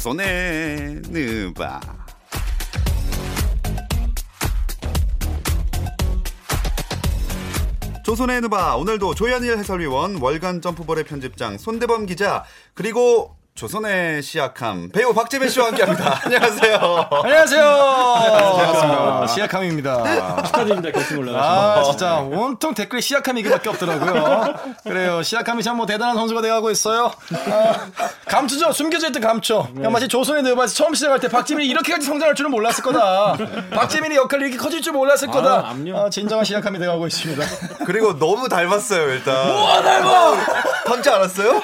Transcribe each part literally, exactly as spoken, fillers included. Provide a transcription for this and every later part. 조선의 누바. 조선의 누바, 오늘도 조현일 해설위원, 월간 점프볼의 편집장 손대범 기자, 그리고 조선의 시약함 배우 박재민 씨와 함께합니다. 안녕하세요. 안녕하세요. 반갑습니다. 시약함입니다. 축하드립니다. 결승 올라가서. 아, 진짜 온통 댓글에 시약함 얘기밖에 없더라고요. 그래요. 시약함이 참 뭐 대단한 선수가 돼가고 있어요. 아, 감추죠. 숨겨져 있던 감춰. 네. 마치 조선의 누바에서 처음 시작할 때 박재민이 이렇게까지 성장할 줄은 몰랐을 거다. 박재민의 역할이 이렇게 커질 줄 몰랐을 아, 거다. 아, 진정한 시약함이 돼가고 있습니다. 그리고 너무 닮았어요. 일단. 뭐가 닮아? 닮지 않았어요?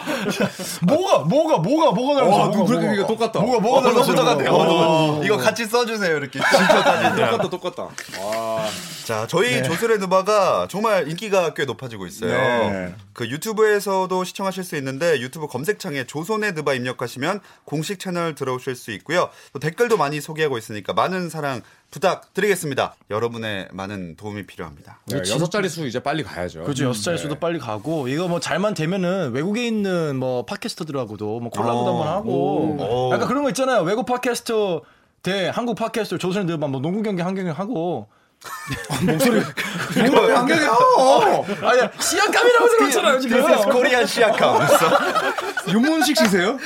뭐가 뭐가 뭐가 뭐가 닮았어? 누구 그렇게 얘기가 똑같다. 뭐가 뭐가 닮았어? 이거 같이 써주세요 이렇게. 진짜 똑같다 똑같다. 와. 자, 저희 네. 조선의 누바가 정말 인기가 꽤 높아지고 있어요. 네. 그 유튜브에서도 시청하실 수 있는데 유튜브 검색창에 조선의 누바 입력하시면 공식 채널 들어오실 수 있고요. 또 댓글도 많이 소개하고 있으니까 많은 사랑 부탁드리겠습니다. 여러분의 많은 도움이 필요합니다. 네, 여섯 자릿수 이제 빨리 가야죠. 그렇죠. 여섯 자릿수도 네. 빨리 가고 이거 뭐 잘만 되면은 외국에 있는 뭐 팟캐스터들하고도 뭐 콜라보도 한번 하고 오. 약간 그런 거 있잖아요. 외국 팟캐스터 대 한국 팟캐스터 조선의 누바 뭐 농구 경기 한 경기 하고. 목소리 농구 경기 하고. 아니야 시약감이라고 생각했잖아요 지금. This is Korean 시약감. 윤문식 씨세요?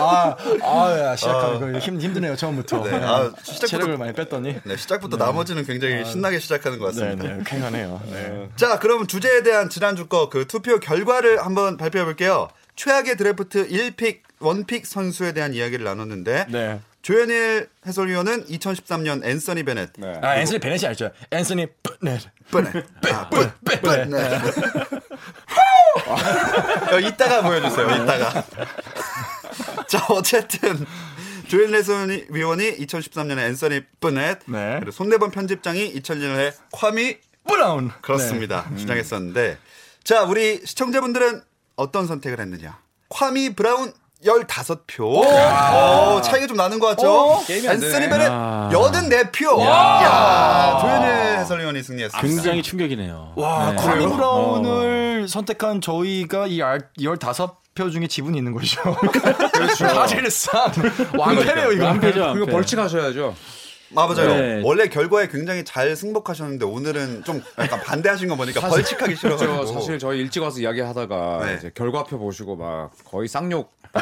아, 아, 시작하는 거 힘 힘드네요 처음부터. 네, 아, 시작부터, 체력을 많이 뺐더니. 네, 시작부터 네. 나머지는 굉장히 아, 신나게 시작하는 것 같습니다. 네, 쾌하네요. 네, 네. 자, 그럼 주제에 대한 지난주 거 그 투표 결과를 한번 발표해 볼게요. 최악의 드래프트 일 픽 원픽 선수에 대한 이야기를 나눴는데. 네. 조현일 해설위원은 이천십삼 년 앤서니 베넷. 네. 아, 앤서니 베넷이 알죠. 앤서니 베넷. 베넷. 베넷. 베넷. 이따가 보여주세요. 이따가. 자, 어쨌든 조현일 해설위원이 이천십삼 년에 앤서니 베넷, 네. 그리고 손대범 편집장이 이천일 년에 콰미 브라운. 그렇습니다. 네. 주장했었는데. 자, 우리 시청자분들은 어떤 선택을 했느냐. 콰미 브라운 십오 표. 오! 오! 차이가 좀 나는 것 같죠? 앤서니 베넷 팔십사 표. 야! 야! 조현일 해설위원이 승리했습니다. 굉장히 충격이네요. 와, 네. 콰미 브라운을 어. 선택한 저희가 이 십오 표 중에 지분이 있는 거죠. 그렇죠. 사실상 완패네요, 이거. 완패죠. 그리고 벌칙하셔야죠. 아, 맞아요. 네. 원래 결과에 굉장히 잘 승복하셨는데 오늘은 좀 약간 반대하신 거 보니까 사실, 벌칙하기 싫어가지고. 사실 저희 일찍 와서 이야기하다가 네. 이제 결과표 보시고 막 거의 쌍욕. 네.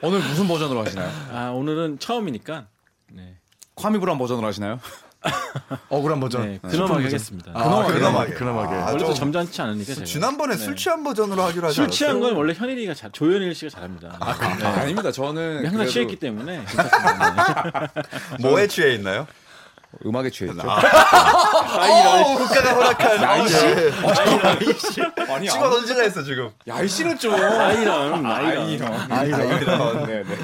오늘 무슨 버전으로 하시나요? 아, 오늘은 처음이니까 네. 콰미 브라운 버전으로 하시나요? 억울한 버전. 네, 그나마게 하겠습니다. 아, 그나마게. 그나마게. 아, 원래도 점잖지 않으니까. 제가. 지난번에 네. 술 취한 버전으로 하기로 하셨어요. 술 취한 건 원래 현일이가 잘, 조현일 씨가 잘합니다. 아, 아, 네. 아닙니다. 저는 항상 그래도... 취했기 때문에. 뭐에 취해 있나요? 음악에 취했죠. 아, 오, 국가가 허락한 아이씨. 아니, 친구가 던질라 했어 지금. 아이씨는 좀 아이랑 아이랑 아이랑. 네, 네.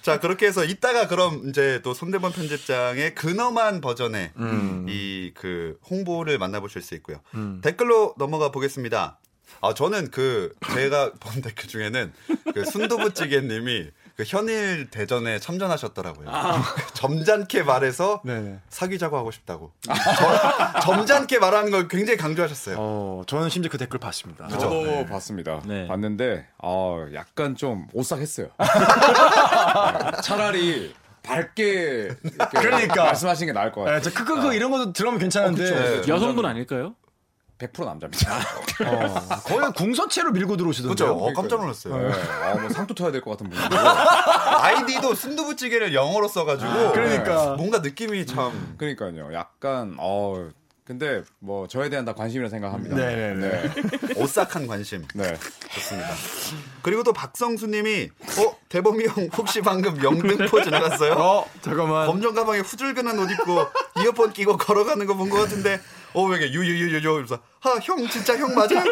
자, 그렇게 해서 이따가 그럼 이제 또 손대범 편집장의 근엄한 버전의 음. 이 그 홍보를 만나보실 수 있고요. 음. 댓글로 넘어가 보겠습니다. 아, 저는 그 제가 본 댓글 중에는 그 순두부찌개님이 그 현일 대전에 참전하셨더라고요. 아. 점잖게 말해서 네네. 사귀자고 하고 싶다고. 아. 저, 점잖게 말하는 걸 굉장히 강조하셨어요. 어, 저는 심지어 그 댓글 봤습니다. 그쵸? 저도 네. 봤습니다. 네. 봤는데 어, 약간 좀 오싹했어요. 차라리 밝게 그러니까. 말씀하시는 게 나을 것 같아요. 크크크 아. 이런 것도 들으면 괜찮은데 어, 네. 여성분 아닐까요? 백 퍼센트 남자입니다. 어, 거의 궁서체로 밀고 들어오시던데요. 그렇죠. 어, 깜짝 놀랐어요. 네. 아, 뭐 상투 터야 될 것 같은 분인데 아이디도 순두부찌개를 영어로 써가지고 아, 그러니까 네. 뭔가 느낌이 참 그러니까요. 약간 어 근데 뭐 저에 대한 다 관심이라 생각합니다. 네네네. 네. 오싹한 관심. 네, 좋습니다. 그리고 또 박성수님이 어 대범이 형 혹시 방금 영등포 지나갔어요? 어 잠깐만. 검정 가방에 후줄근한 옷 입고 이어폰 끼고 걸어가는 거 본 것 같은데. 어, 왜 이렇게 유유유유유 하, 형 진짜 형 맞아요?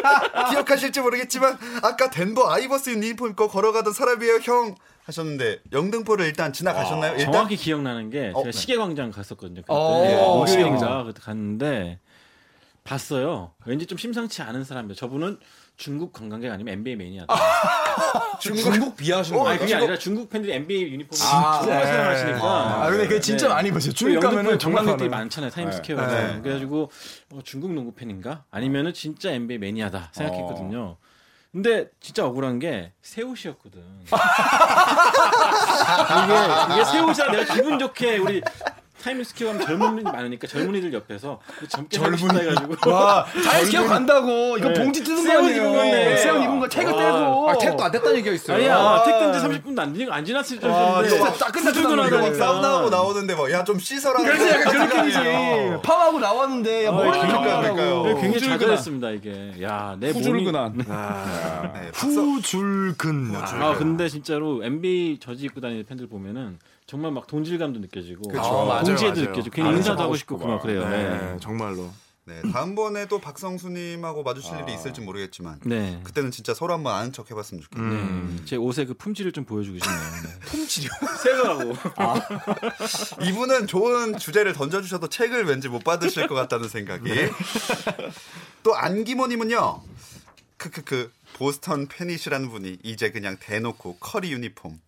기억하실지 모르겠지만 아까 덴버 아이버스 유니폼 입고 걸어가던 사람이에요 형 하셨는데 영등포를 일단 지나가셨나요? 아, 일단? 정확히 기억나는 게 제가 어, 시계광장 갔었거든요. 어, 시계광장 그때 갔는데 봤어요. 왠지 좀 심상치 않은 사람이에요. 저분은 중국 관광객 아니면 엔비에이 매니아다. 아, 중국, 중국 비하시는 어, 거예요? 그게 아니라 중국 팬들이 엔비에이 유니폼을 사용하시니까. 아, 아, 아, 근데 그게 진짜 네. 많이 보세요. 중국 가면은 관광객들이 많잖아요. 타임스퀘어에서. 네. 네. 그래가지고 어, 중국 농구 팬인가? 아니면은 진짜 엔비에이 매니아다 생각했거든요. 어. 근데 진짜 억울한 게 새 옷이었거든. 이게, 이게 새 옷이라 내가 기분 좋게 우리 타임스퀘어 가면 젊은이 많으니까 젊은이들 옆에서 젊게 젊은다 해가지고 와 타임스퀘어 간다고 이거 네. 봉지 뜯은 거 아니에요? 새우 입은 거 태그 떼고 아 택도 안 됐다는 얘기가 있어요. 아니야 택 뜬 지 삼십 분도 안, 안 지났을 정도인데 진짜 따끈따끈하고 사우나하고 나오는데 막 야 좀 씻어라 그래서 약간 그렇게지 파마하고 나왔는데 머리를 굉장히 잘 그렸습니다 이게 야 내 후줄근한 후줄근 아 근데 진짜로 엔비에이 저지 입고 다니는 팬들 보면은 정말 막 동질감도 느껴지고 동지애도 느껴지고 괜히 인사도 하고 싶고 그만 그래요. 네, 네. 정말로. 네 다음번에 또 박성수님하고 마주칠 아. 일이 있을지 모르겠지만 네. 그때는 진짜 서로 한번 아는 척 해봤으면 좋겠네요. 음. 제 옷의 그 품질을 좀 보여주고 싶네요. 품질이요? 새거라고. 아. 이분은 좋은 주제를 던져주셔도 책을 왠지 못 받으실 것 같다는 생각이. 네. 또 안기모님은요. 크크크 보스턴 팬이시라는 분이 이제 그냥 대놓고 커리 유니폼.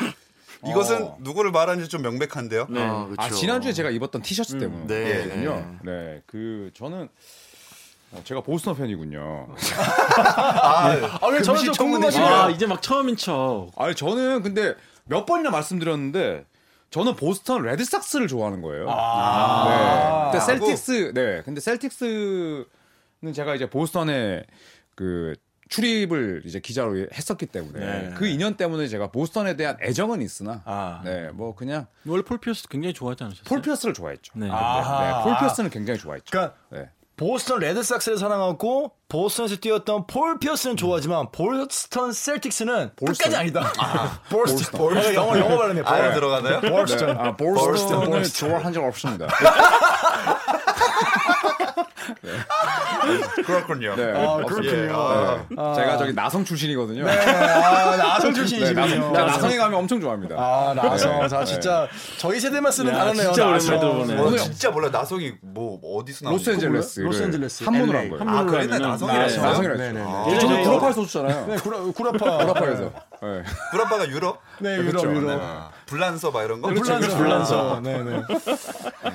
이것은 어. 누구를 말하는지 좀 명백한데요. 네. 아, 그렇죠. 아 지난주에 제가 입었던 티셔츠 음. 때문이군요. 네. 네, 그 저는 제가 보스턴 팬이군요. 아, 네. 아 왜 저는 좀 궁금하시네요. 아, 이제 막 처음인 척. 아니 저는 근데 몇 번이나 말씀드렸는데 저는 보스턴 레드삭스를 좋아하는 거예요. 아, 네. 근데 셀틱스, 네, 근데 셀틱스는 제가 이제 보스턴에 그 출입을 이제 기자로 했었기 때문에 네. 그 인연 때문에 제가 보스턴에 대한 애정은 있으나 아. 네, 뭐 그냥 원래 폴 피어스 굉장히 좋아하지 않으셨어요? 폴 피어스를 좋아했죠. 네. 아. 네, 폴 피어스는 굉장히 좋아했죠. 그러니까 네. 보스턴 레드삭스를 사랑하고 보스턴에서 뛰었던 폴 피어스는 좋아하지만 보스턴 셀틱스는 볼스턴? 끝까지 아니다. 아. 보스턴. 보스턴. 영어 영어 발음이 아 들어가나요? 보스턴. 네. 아, 보스턴을 보스턴. 좋아한 적 없습니다. 네. 그렇군요. 네. 아, 그렇군요. 예. 아. 네. 제가 저기 나성 출신이거든요. 네. 아, 나성 출신이시군요. 네, 나성, 나성에 가면 엄청 좋아합니다. 아, 나성. 네. 아, 진짜 네. 저희 세대만 쓰는 단어네요. 진짜 오랜만에 들어보네. 오늘 진짜 몰라. 나성이 뭐 어디서 나온 로스앤젤레스. 로스앤젤레스. 한문으로 한 거예요. 아, 그랬나 나성이라서. 나성이라서. 네, 네. 저는 구라파에서 오셨잖아요. 네, 구라파. 구라파에서. 네. 구라파가 유럽? 네, 유럽, 유럽. 불란서 막 이런 거? 불란서. 불란서. 네, 네.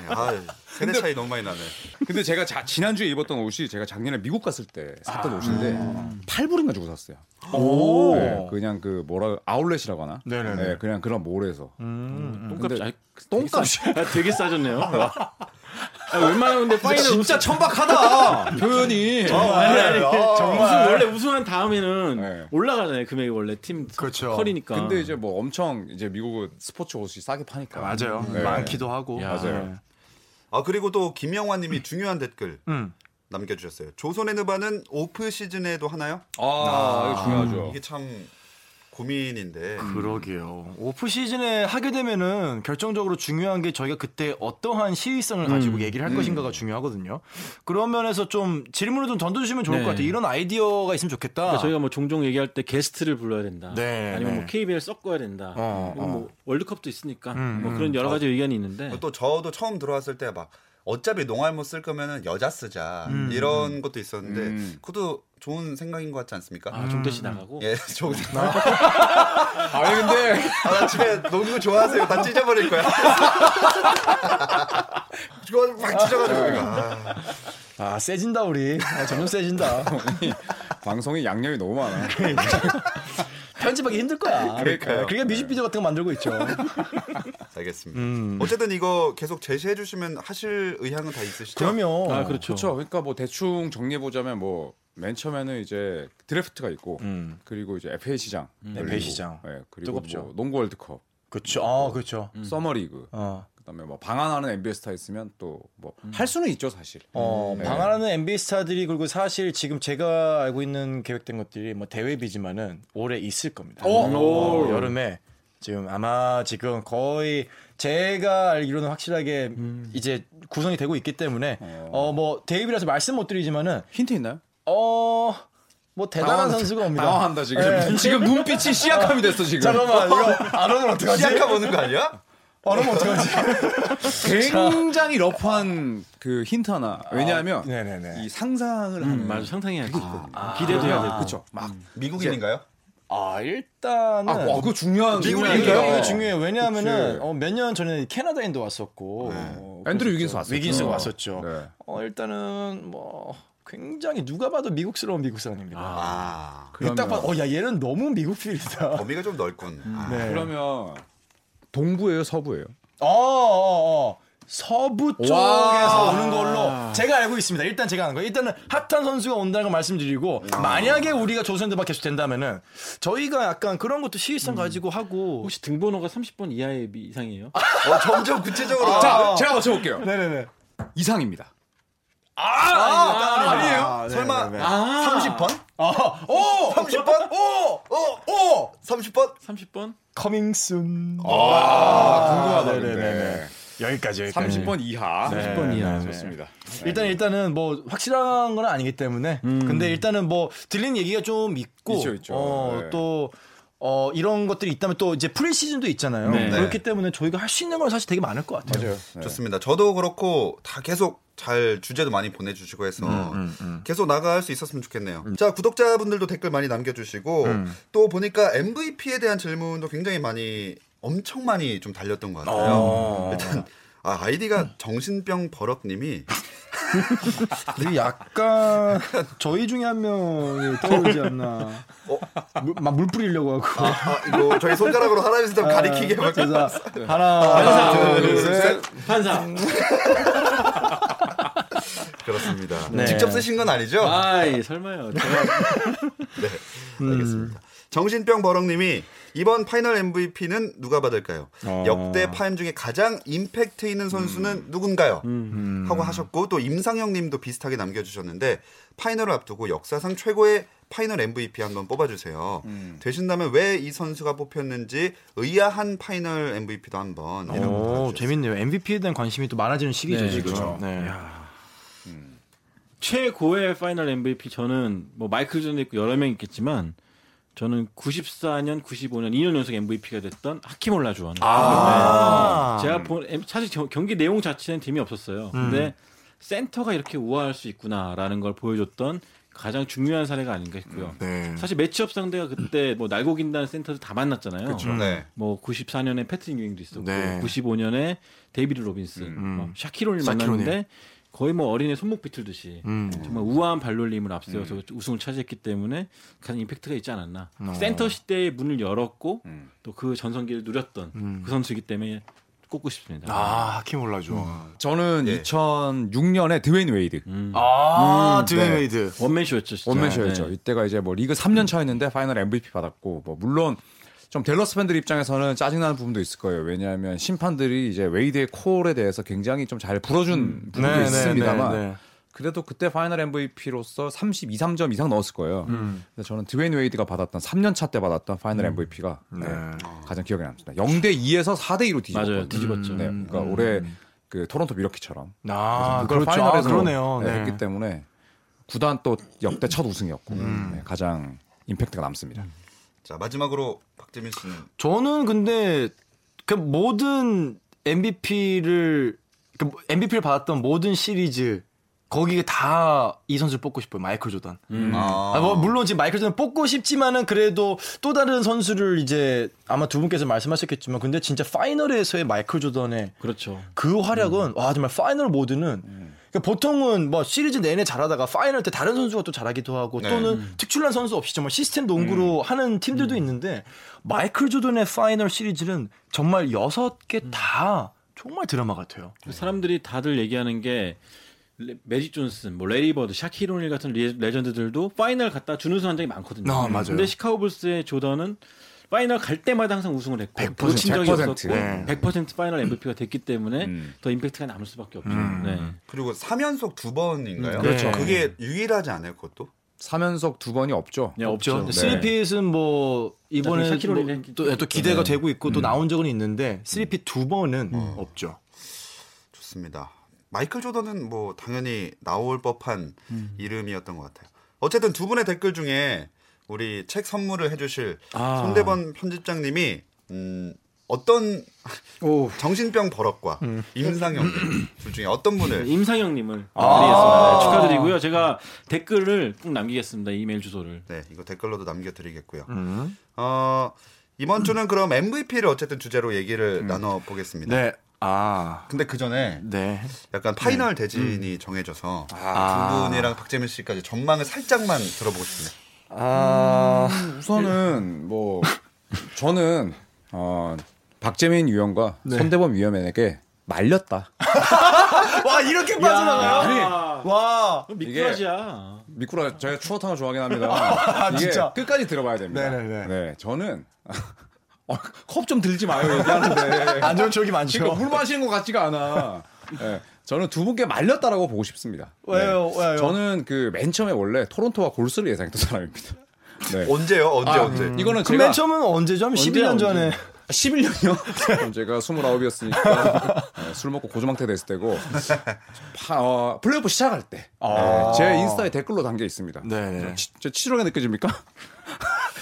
아, 세대 차이 너무 많이 나네. 근데 제가 자, 지난주에 입었던 옷이 제가 작년에 미국 갔을 때 샀던 아, 옷인데 음. 팔불인가 주고 샀어요. 오. 네, 그냥 그 뭐라 아울렛이라고 하나? 네네. 네, 그냥 그런 몰에서. 음. 음. 똥값 아니, 똥값이 되게, 싸... 되게 싸졌네요. 아, 웬만한데 파이널 진짜 천박하다 표현이. 어, 아니, 아니, 아, 정말 우승, 원래 우승한 다음에는 네. 올라가잖아요 금액이 원래 팀 그렇죠. 컬이니까. 근데 이제 뭐 엄청 이제 미국은 스포츠 옷이 싸게 파니까. 아, 맞아요. 네. 많기도 하고. 야, 맞아요. 네. 아 그리고 또 김영환님이 음. 중요한 댓글 음. 남겨주셨어요. 조선의 누바는 오프 시즌에도 하나요? 아, 아 이거 중요하죠. 이게 참 고민인데. 그러게요. 오프 시즌에 하게 되면은 결정적으로 중요한 게 저희가 그때 어떠한 시의성을 가지고 음. 얘기를 할 음. 것인가가 중요하거든요. 그런 면에서 좀 질문을 좀 던져주시면 좋을 네. 것 같아요. 이런 아이디어가 있으면 좋겠다. 그러니까 저희가 뭐 종종 얘기할 때 게스트를 불러야 된다. 네, 아니면 네. 뭐 케이비엘 섞어야 된다. 어, 어. 뭐 월드컵도 있으니까 음, 뭐 그런 여러 가지 어, 의견이 있는데. 또 저도 처음 들어왔을 때 막 어차피 농알못 쓸 거면은 여자 쓰자 음. 이런 것도 있었는데 음. 그것도 좋은 생각인 것 같지 않습니까? 아, 종대 씨 나가고? 예, 종대 씨 나가고. 아니 근데 아, 나 집에 농구 좋아하세요. 다 찢어버릴 거야. 이거 막 찢어가지고 내가. 아, 세진다 우리. 아, 점점 세진다. 방송에 양념이 너무 많아. 편집하기 힘들 거야. 그러니까요. 그러니까 뮤직비디오 같은 거 만들고 있죠. 알겠습니다. 음. 어쨌든 이거 계속 제시해 주시면 하실 의향은 다 있으시죠? 그럼요. 아, 그렇죠. 그렇죠. 그러니까 뭐 대충 정리해 보자면 뭐 맨 처음에는 이제 드래프트가 있고 음. 그리고 이제 에프에이 시장, 음. 에프에이 시장, 네, 그리고 뭐 농구 월드컵, 그렇죠, 뭐 아, 그렇죠, 서머리그. 아. 그다음에 뭐 방한하는 엔비에이 스타 있으면 또 뭐 할 수는 있죠 사실. 어, 네. 방한하는 엔비에이 스타들이 그리고 사실 지금 제가 알고 있는 계획된 것들이 뭐 대회비지만은 올해 있을 겁니다. 오! 오! 어, 여름에 지금 아마 지금 거의 제가 알기로는 확실하게 음. 이제 구성이 되고 있기 때문에 어 뭐 대회비라서 말씀 못 드리지만은 힌트 있나요? 어. 뭐 대단한 당황, 선수가 옵니다. 당황한다 지금. 네. 지금 눈빛이 시약함이 됐어 지금. 잠깐만. 이거 안 오면 어떡하지? 시약함 오는 거 아니야? 안 오면 어떡하지? 굉장히 러프한 그 힌트 하나. 왜냐하면 아, 이 상상을 하는 음, 맞아. 상상해야지. 아, 아, 기대돼야 아, 돼. 그렇죠. 막 미국인인가요? 아 일단은 아, 와, 그거 중요한 미국인가요? 이거 중요해요. 왜냐하면은 어, 몇 년 전에 캐나다인도 왔었고 네. 어, 앤드류 위긴스 왔었죠. 위긴스 왔었죠. 네. 어 일단은 뭐 굉장히 누가 봐도 미국스러운 미국 사람입니다. 아, 그러면 딱 봐도 어, 야 얘는 너무 미국 필이다. 범위가 좀 넓군. 음, 아. 네. 그러면 동부예요, 서부예요? 어, 어, 어. 서부 쪽에서 오는 걸로 제가 알고 있습니다. 일단 제가 아는 거예요. 일단은 핫한 선수가 온다는 걸 말씀드리고, 와. 만약에 우리가 조선대바 계속 된다면은 저희가 약간 그런 것도 시의성 음. 가지고 하고. 혹시 등번호가 삼십 번 이하의 이상이에요? 어, 점점 구체적으로. 아. 자, 제가 맞춰볼게요. 네네네. 이상입니다. 아, 아, 아 아니에요? 아, 설마 네네네. 삼십 번? 아, 오, 삼십 번? 오, 오, 오, 삼십 번? 삼십 번? Coming soon. 아, 궁금하다. 네네네. 여기까지, 여기까지. 삼십 번 이하. 네. 삼십 번 이하. 네. 좋습니다. 네. 일단, 일단은 뭐, 확실한 건 아니기 때문에. 음. 근데 일단은 뭐, 들리는 얘기가 좀 있고. 있죠, 있죠. 어, 네. 또, 어, 이런 것들이 있다면 또 이제 프리시즌도 있잖아요. 네. 그렇기 네. 때문에 저희가 할 수 있는 건 사실 되게 많을 것 같아요. 맞아요. 네. 좋습니다. 저도 그렇고, 다 계속 잘 주제도 많이 보내주시고 해서 음, 음, 음. 계속 나갈 수 있었으면 좋겠네요. 음. 자, 구독자분들도 댓글 많이 남겨주시고, 음. 또 보니까 엠브이피에 대한 질문도 굉장히 많이 엄청 많이 좀 달렸던 것 같아요. 일단 아, 아이디가 정신병 버럭님이 약간 저희 중에 한 명이 떠오르지 않나. 어? 막 물 뿌리려고 하고. 아, 아, 이거 저희 손가락으로 하나 둘 셋 가리키게 막 하나 하나 둘 셋 판상. 그렇습니다. 네. 직접 쓰신 건 아니죠? 아이 설마요. 제가... 네, 알겠습니다. 음. 정신병 버럭님이 이번 파이널 엠브이피는 누가 받을까요? 어. 역대 파임 중에 가장 임팩트 있는 선수는 음. 누군가요? 음. 하고 하셨고, 또 임상영님도 비슷하게 남겨주셨는데 파이널을 앞두고 역사상 최고의 파이널 엠브이피 한번 뽑아주세요. 음. 되신다면 왜 이 선수가 뽑혔는지 의아한 파이널 엠브이피도 한번. 오, 재밌네요. 엠브이피에 대한 관심이 또 많아지는 시기죠. 네, 지금. 그렇죠. 네. 음. 최고의 파이널 엠브이피 저는 뭐 마이클 조던도 있고 여러 명 있겠지만. 저는 구십사 년, 구십오 년 이 년 연속 엠브이피가 됐던 하킴 올라주원. 아~ 네. 제가 본 사실 경기 내용 자체는 팀이 없었어요. 음. 근데 센터가 이렇게 우아할 수 있구나라는 걸 보여줬던 가장 중요한 사례가 아닌가 싶고요. 네. 사실 매치업 상대가 그때 뭐 날고 긴다는 센터도 다 만났잖아요. 그쵸, 네. 뭐 구십사 년에 패트릭 유잉도 있었고, 네. 구십오 년에 데이비드 로빈슨, 음. 뭐 샤킬 오닐 만났는데 거의 뭐 어린애 손목 비틀듯이 음. 정말 우아한 발놀림을 앞세워서 음. 우승을 차지했기 때문에 가장 임팩트가 있지 않았나. 어. 센터 시대의 문을 열었고 음. 또 그 전성기를 누렸던 음. 그 선수이기 때문에 꼽고 싶습니다. 아, 하킴 올라주원. 음. 저는 네. 이천육 년에 드웨인 웨이드. 음. 아, 음, 드웨인 네. 웨이드. 원맨쇼였죠. 진짜. 원맨쇼였죠. 네. 이때가 이제 뭐 리그 삼 년 차였는데 파이널 엠브이피 받았고, 뭐 물론 좀 댈러스 팬들 입장에서는 짜증나는 부분도 있을 거예요. 왜냐하면 심판들이 이제 웨이드의 콜에 대해서 굉장히 좀 잘 불어준 음, 부분도 네, 있습니다만 네, 네, 네. 그래도 그때 파이널 엠브이피로서 삼십이, 삼 점 이상 넣었을 거예요. 음. 그래서 저는 드웨인 웨이드가 받았던 삼 년 차 때 받았던 파이널 음. 엠브이피가 네. 네. 가장 기억에 남습니다. 영 대 이에서 사 대 이로 뒤집었거든요. 뒤집었죠. 음. 네. 그러니까 음. 올해 그 토론토 밀워키처럼 아, 그걸 그렇죠. 파이널에서 아, 그러네요. 네. 네. 했기 때문에 구단 또 역대 첫 우승이었고 음. 네. 가장 임팩트가 남습니다. 음. 자, 마지막으로 박재민 씨는. 저는 근데 그 모든 엠브이피를 그 엠브이피를 받았던 모든 시리즈 거기에 다 이 선수를 뽑고 싶어요. 마이클 조던. 음. 아. 아, 뭐 물론 지금 마이클 조던 뽑고 싶지만은 그래도 또 다른 선수를 이제 아마 두 분께서 말씀하셨겠지만 근데 진짜 파이널에서의 마이클 조던의 그렇죠. 그 활약은 음. 와 정말 파이널 모드는. 음. 보통은 뭐 시리즈 내내 잘하다가 파이널 때 다른 선수가 또 잘하기도 하고 네. 또는 음. 특출난 선수 없이 정말 시스템 농구로 음. 하는 팀들도 음. 있는데 마이클 조던의 파이널 시리즈는 정말 여섯 개 다 음. 정말 드라마 같아요. 사람들이 다들 얘기하는 게 매직 존슨, 뭐 래리 버드, 샤킬 오닐 같은 레, 레전드들도 파이널 갔다 준우승 한 적이 많거든요. 아, 맞아요. 근데 시카고 불스의 조던은 파이널 갈 때마다 항상 우승을 했고 놓친 적이 없었고 네. 백 퍼센트 파이널 엠브이피가 됐기 때문에 음. 더 임팩트가 남을 수밖에 없죠. 음. 네. 그리고 삼 연속 두 번인가요? 음. 그렇죠. 네. 그게 유일하지 않아요, 그것도? 삼 연속 두 번이 없죠. 네, 없죠. 네. 쓰리핏은 뭐 이번에 뭐, 또, 또 기대가 네. 되고 있고 음. 또 나온 적은 있는데 쓰리핏 두 번은 음. 없죠. 좋습니다. 마이클 조던은 뭐 당연히 나올 법한 음. 이름이었던 것 같아요. 어쨌든 두 분의 댓글 중에 우리 책 선물을 해주실 아. 손대범 편집장님이 음, 어떤 정신병 버럭과 음. 임상영님 둘 중에 어떤 분을 임상영님을 아. 축하드리고요. 제가 댓글을 꼭 남기겠습니다. 이메일 주소를. 네, 이거 댓글로도 남겨드리겠고요. 음. 어, 이번 주는 그럼 엠브이피를 어쨌든 주제로 얘기를 음. 나눠보겠습니다. 네. 아. 근데 그 전에 네. 약간 파이널 네. 대진이 음. 정해져서 아. 두 분이랑 박재민 씨까지 전망을 살짝만 들어보고 싶네요. 아, 음, 우선은 뭐 저는 어, 박재민 위원과 네. 손대범 위원에게 말렸다. 와 이렇게 빠져나가요? 아니, 와 미꾸라지야. 미꾸라 제가 추어탕을 좋아하긴 합니다. 이게 진짜? 끝까지 들어봐야 됩니다. 네네네. 네, 저는. 어, 컵 좀 들지 마요 얘기하는데 안 좋은 추억이 많죠. 그러니까 물 마시는 것 같지가 않아. 네, 저는 두 분께 말렸다라고 보고 싶습니다. 왜요? 네. 왜요? 저는 그 맨 처음에 원래 토론토와 골스를 예상했던 사람입니다. 네. 언제요? 언제 아, 언제? 음, 이거는 그 제가 맨 처음은 언제죠? 십일 년 전에. 십일 년이요? 제가 스물아홉이었으니까 네, 술 먹고 고주망태 됐을 때고 파, 어, 플레이오프 시작할 때 아~ 네, 제 인스타에 댓글로 담겨 있습니다. 네. 제 치졸하게 느껴집니까?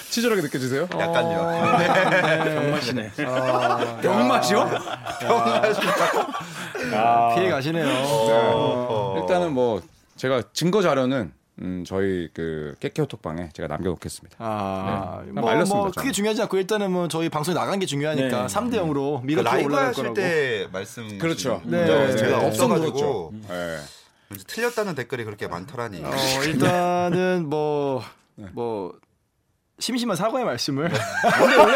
치졸하게 느껴지세요? 약간요. 네. 병맛이네. 아, 병맛이요? 병맛이. 아, 피해 가시네요. 네. 어. 일단은 뭐 제가 증거 자료는 음, 저희 그 깨케오톡방에 제가 남겨놓겠습니다. 아, 네. 뭐, 말렸습니다. 뭐 그게 중요하지 않고 일단은 뭐 저희 방송에 나간 게 중요하니까 네. 삼 대 영으로 밀어 올라갈 거라고. 라이브 하실 때 말씀. 그렇죠. 네. 네. 제가 없어가지고 네. 틀렸다는 댓글이 그렇게 많더라니. 어, 일단은 뭐뭐 뭐 심심한 사과의 말씀을. 근데 원래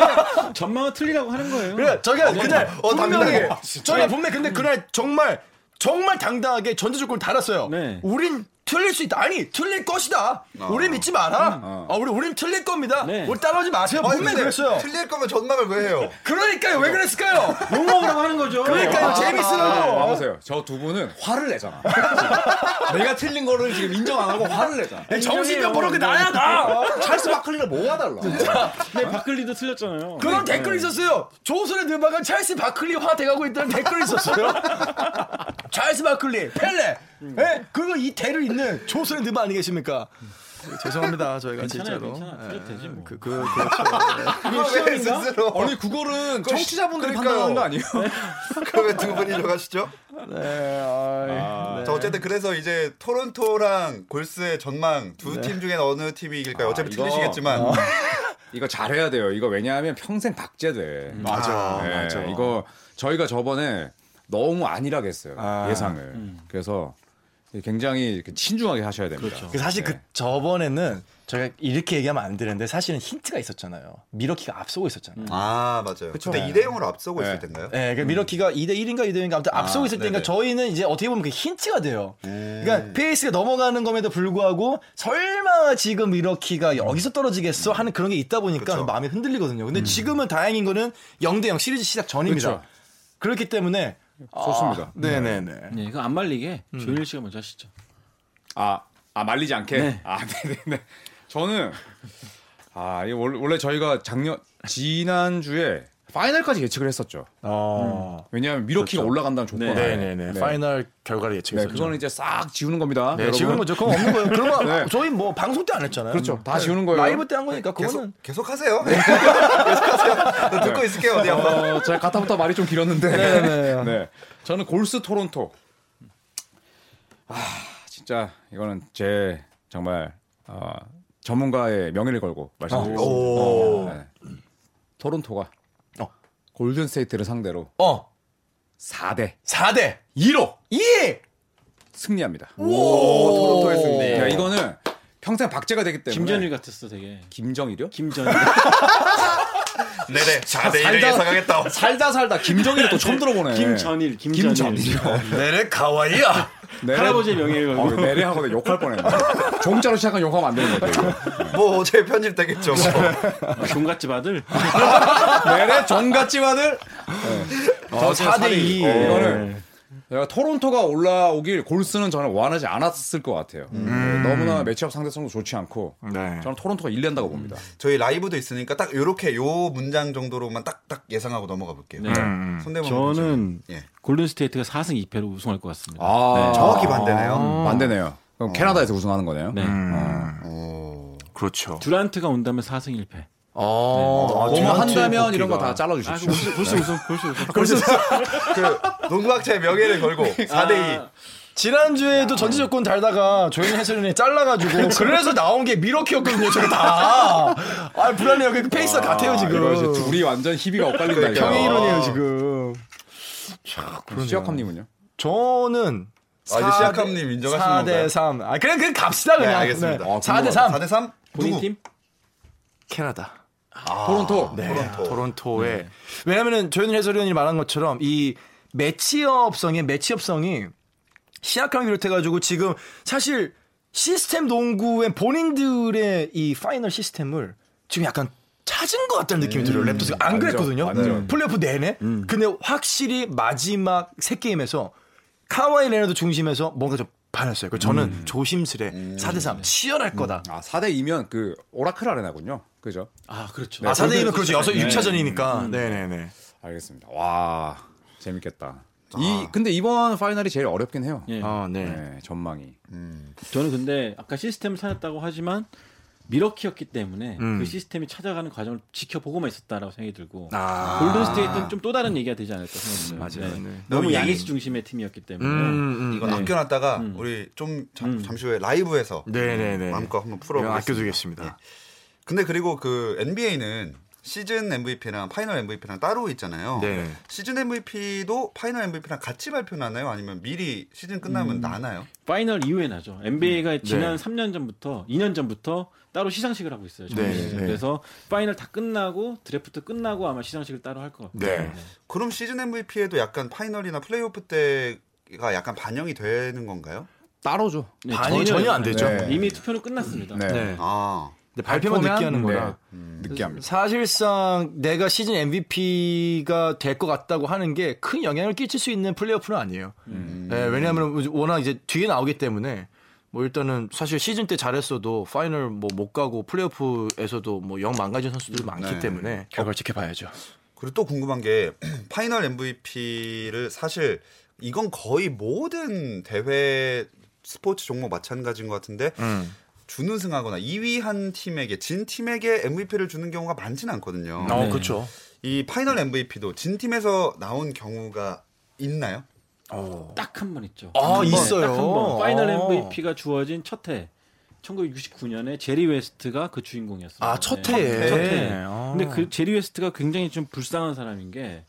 전망은 틀리라고 하는 거예요. 그래, 저게 그날 어, 분명히 저게 분명 근데 그날 정말 정말 당당하게 전제 조건을 달았어요. 네. 우린 틀릴 수 있다. 아니, 틀릴 것이다. 어. 우리 믿지 마라. 어. 어, 우리, 우린 틀릴 겁니다. 네. 우리 따라오지 마세요. 분명히 그랬어요. 틀릴 거면 전망을 왜 해요? 그러니까요. 왜 그랬을까요? 욕먹으라고 하는 거죠. 그러니까요. 아, 재밌으라고. 봐보세요. 저 두 분은 화를 내잖아. 내가 틀린 거를 지금 인정 안 하고 화를 내잖아. 정신 몇 번은 그 나야, 나. 찰스 바클리랑 뭐가 달라. 네, 바클리도 틀렸잖아요. 그런 네. 댓글이 있었어요. 조선의 누바가 찰스 바클리 화 돼가고 있다는 댓글이 있었어요. 찰스 바클리, 펠레. 음. 네? 그거 이 대를 있는 조선의 누바 아니겠습니까? 네, 죄송합니다. 저희가 괜찮아요, 진짜로. 괜찮아. 네. 되지 뭐. 그, 그, 그렇죠. 네. 그거 스스로. 아니, 그거는 청취자분들이 판단하는 거 아니에요? 그럼 왜 두 분이 들어가시죠? 네. 아, 네. 자, 어쨌든 그래서 이제 토론토랑 골스의 전망 두 팀 네. 중에 어느 팀이 이길까요? 어차피 아, 이거, 틀리시겠지만. 어. 이거 잘해야 돼요. 이거 왜냐하면 평생 박제돼. 음. 맞아. 네. 맞아. 이거 저희가 저번에 너무 안일하게 했어요. 아. 예상을. 음. 그래서 굉장히 신중하게 하셔야 됩니다. 그렇죠. 사실 네. 그 저번에는 저희가 이렇게 얘기하면 안 되는데 사실은 힌트가 있었잖아요. 미러키가 앞서고 있었잖아요. 아 맞아요. 그쵸? 근데 네. 이 대 영으로 앞서고 네. 있을 때인가요? 네, 그러니까 미러키가 음. 이 대 일인가 이 대 영인가 아무튼 앞서고 아, 있을 때니까 저희는 이제 어떻게 보면 그 힌트가 돼요. 음. 그러니까 페이스가 넘어가는 것에도 불구하고 설마 지금 미러키가 여기서 떨어지겠어 하는 그런 게 있다 보니까 그쵸? 마음이 흔들리거든요. 근데 음. 지금은 다행인 거는 영 대 영 시리즈 시작 전입니다. 그쵸? 그렇기 때문에 좋습니다. 아, 네네네. 네, 이거 안 말리게 음. 조현일 씨가 먼저 하시죠. 아, 아 말리지 않게. 네. 아, 네네네. 저는 아 이거 원래 저희가 작년 지난 주에 파이널까지 예측을 했었죠. 아. 음. 왜냐하면 미러키가 그렇죠. 올라간다는 조건에. 네네네. 네. 파이널 결과를 예측했었죠. 네, 그거는 이제 싹 지우는 겁니다. 네, 지우는 거죠. 그건 없는 거예요. 그러면 네. 저희 뭐 방송 때 안 했잖아요. 그렇죠. 다 네. 지우는 거예요. 라이브 때 한 거니까 네. 그거는 계속, 계속하세요. 네. 계속하세요. 듣고 네. 있을게요. 어디 한번. 어, 제가 가타부터 말이 좀 길었는데. 네네네. 네. 저는 골스 토론토. 아 진짜 이거는 제 정말 어, 전문가의 명예를 걸고 말씀드리겠습니다. 어. 네. 토론토가. 골든 스테이트를 상대로 어. 사 대 이로 승리합니다. 오, 토론토의 승리. 야, 이거는 평생 박제가 되기 때문에. 김정일 같았어, 되게. 김정일이요? 김정일. 네네. 사 대 일을 예상하겠다. 살다 살다 김정일을 또 처음 들어보네. 김전일, 김전일이요. 네네, 가와이야. 할아버지의 명예를 걸고. 네레하고는 욕할 뻔했네. 종자로 시작한 욕하면 안 되는 거죠. 뭐 어제 편집되겠죠. 뭐. 종갓집 아들. 네레 종갓집 아들. 네. 어, 사 대 이. 이거는 제가 토론토가 올라오길 골스는 저는 원하지 않았을 것 같아요. 음. 네, 너무나 매치업 상대성도 좋지 않고 네. 저는 토론토가 일낸다고 봅니다. 저희 라이브도 있으니까 딱 요렇게 요 문장 정도로만 딱딱 예상하고 넘어가 볼게요. 네. 음. 저는 예. 골든스테이트가 사 승 이 패로 우승할 것 같습니다. 아~ 네. 정확히 반대네요. 아~ 반대네요. 그럼 어. 캐나다에서 우승하는 거네요. 네. 음. 어. 그렇죠. 듀란트가 온다면 사 승 일 패. 어, 너무 아, 한다면 복귀가. 이런 거 다 잘라주십시오. 골스 우승, 골스 우승, 골스 우승. 그 농구학자의 명예를 걸고 사 대 이. 아, 지난주에도 전지 조건 달다가 조현일 해설위원이 잘라가지고 그래서 나온 게 미러키였거든요, 저거 다. 아, 불안해요. 그 페이스가 아, 같아요, 지금. 둘이 완전 희비가 엇갈린다. 평행이론이에요, 지금. 시아캄님은요? 저는 아, 이제 시아캄님 인정하시는 건가요? 사 대 삼. 아, 그냥 그냥 갑시다 그냥. 네, 알겠습니다. 네. 아, 사 대 삼. 사 대 삼? 본인 팀? 캐나다. 아, 토론토. 네. 토론토. 토론토에. 네. 왜냐면은 조현일 해설위원이 말한 것처럼 이 매치업성의 매치업성이 시약함을 비롯해가지고 지금 사실 시스템 농구의 본인들의 이 파이널 시스템을 지금 약간 찾은 것 같다는 느낌이 음, 들어요. 랩터스가 안 완전, 그랬거든요. 완전. 플레이오프 내내. 음. 근데 확실히 마지막 세 게임에서 카와이 레너드 중심에서 뭔가 좀 반했어요. 그래서 저는 음. 조심스레 음. 사 대 삼 치열할 거다. 음. 아, 사 대 이면 그 오라클 아레나군요. 그죠? 아, 그렇죠. 네, 아, 사 대 이면 그렇죠. 육 차전이니까. 네, 네, 네. 알겠습니다. 와, 재밌겠다. 아. 이 근데 이번 파이널이 제일 어렵긴 해요. 예. 아, 네. 네, 전망이. 음. 저는 근데 아까 시스템을 찾았다고 하지만 미러키였기 때문에 음. 그 시스템이 찾아가는 과정을 지켜보고만 있었다라고 생각이 들고 아~ 골든 스테이트는 좀 또 다른 얘기가 되지 않을까 생각합니다. 맞아요. 네. 네. 너무 야니스 중심의 팀이었기 때문에 음, 음, 이건 네. 아껴놨다가 음. 우리 좀 잠, 음. 잠시 후에 라이브에서 네, 네, 네. 마음껏 한번 풀어보겠습니다. 아껴두겠습니다. 네. 근데 그리고 그 엔비에이는 시즌 엠브이피랑 파이널 엠브이피랑 따로 있잖아요. 네. 시즌 엠브이피도 파이널 엠브이피랑 같이 발표나나요? 아니면 미리 시즌 끝나면 음. 나나요? 파이널 이후에 나죠. 엔비에이가 음. 지난 네. 삼 년 전부터 이 년 전부터 따로 시상식을 하고 있어요. 네. 네. 그래서 파이널 다 끝나고 드래프트 끝나고 아마 시상식을 따로 할 것 같아요. 네. 네. 그럼 시즌 엠브이피에도 약간 파이널이나 플레이오프 때가 약간 반영이 되는 건가요? 따로죠. 네. 반영이 전혀 안 되죠. 네. 이미 투표는 끝났습니다. 네. 네. 아. 근데 발표만 늦게 하는 거라 음, 늦게 합니다. 사실상 내가 시즌 엠브이피가 될 것 같다고 하는 게 큰 영향을 끼칠 수 있는 플레이오프는 아니에요. 음. 네, 왜냐하면 워낙 이제 뒤에 나오기 때문에 뭐 일단은 사실 시즌 때 잘했어도 파이널 뭐 못 가고 플레이오프에서도 뭐 영 망가진 선수들이 많기 네. 때문에 결과를 지켜봐야죠. 그리고 또 궁금한 게 파이널 엠브이피를 사실 이건 거의 모든 대회 스포츠 종목 마찬가지인 것 같은데 음. 준우승하거나 이 위 한 팀에게 진 팀에게 엠브이피를 주는 경우가 많지는 않거든요. 어, 네. 그렇죠. 이 파이널 엠브이피도 진 팀에서 나온 경우가 있나요? 어. 딱 한 번 있죠. 아, 한 있어요. 딱 한 번. 파이널 어. 엠브이피가 주어진 첫 해. 천구백육십구 년에 제리 웨스트가 그 주인공이었어요. 아, 첫 해에. 네. 첫 해. 어. 근데 그 제리 웨스트가 굉장히 좀 불쌍한 사람인 게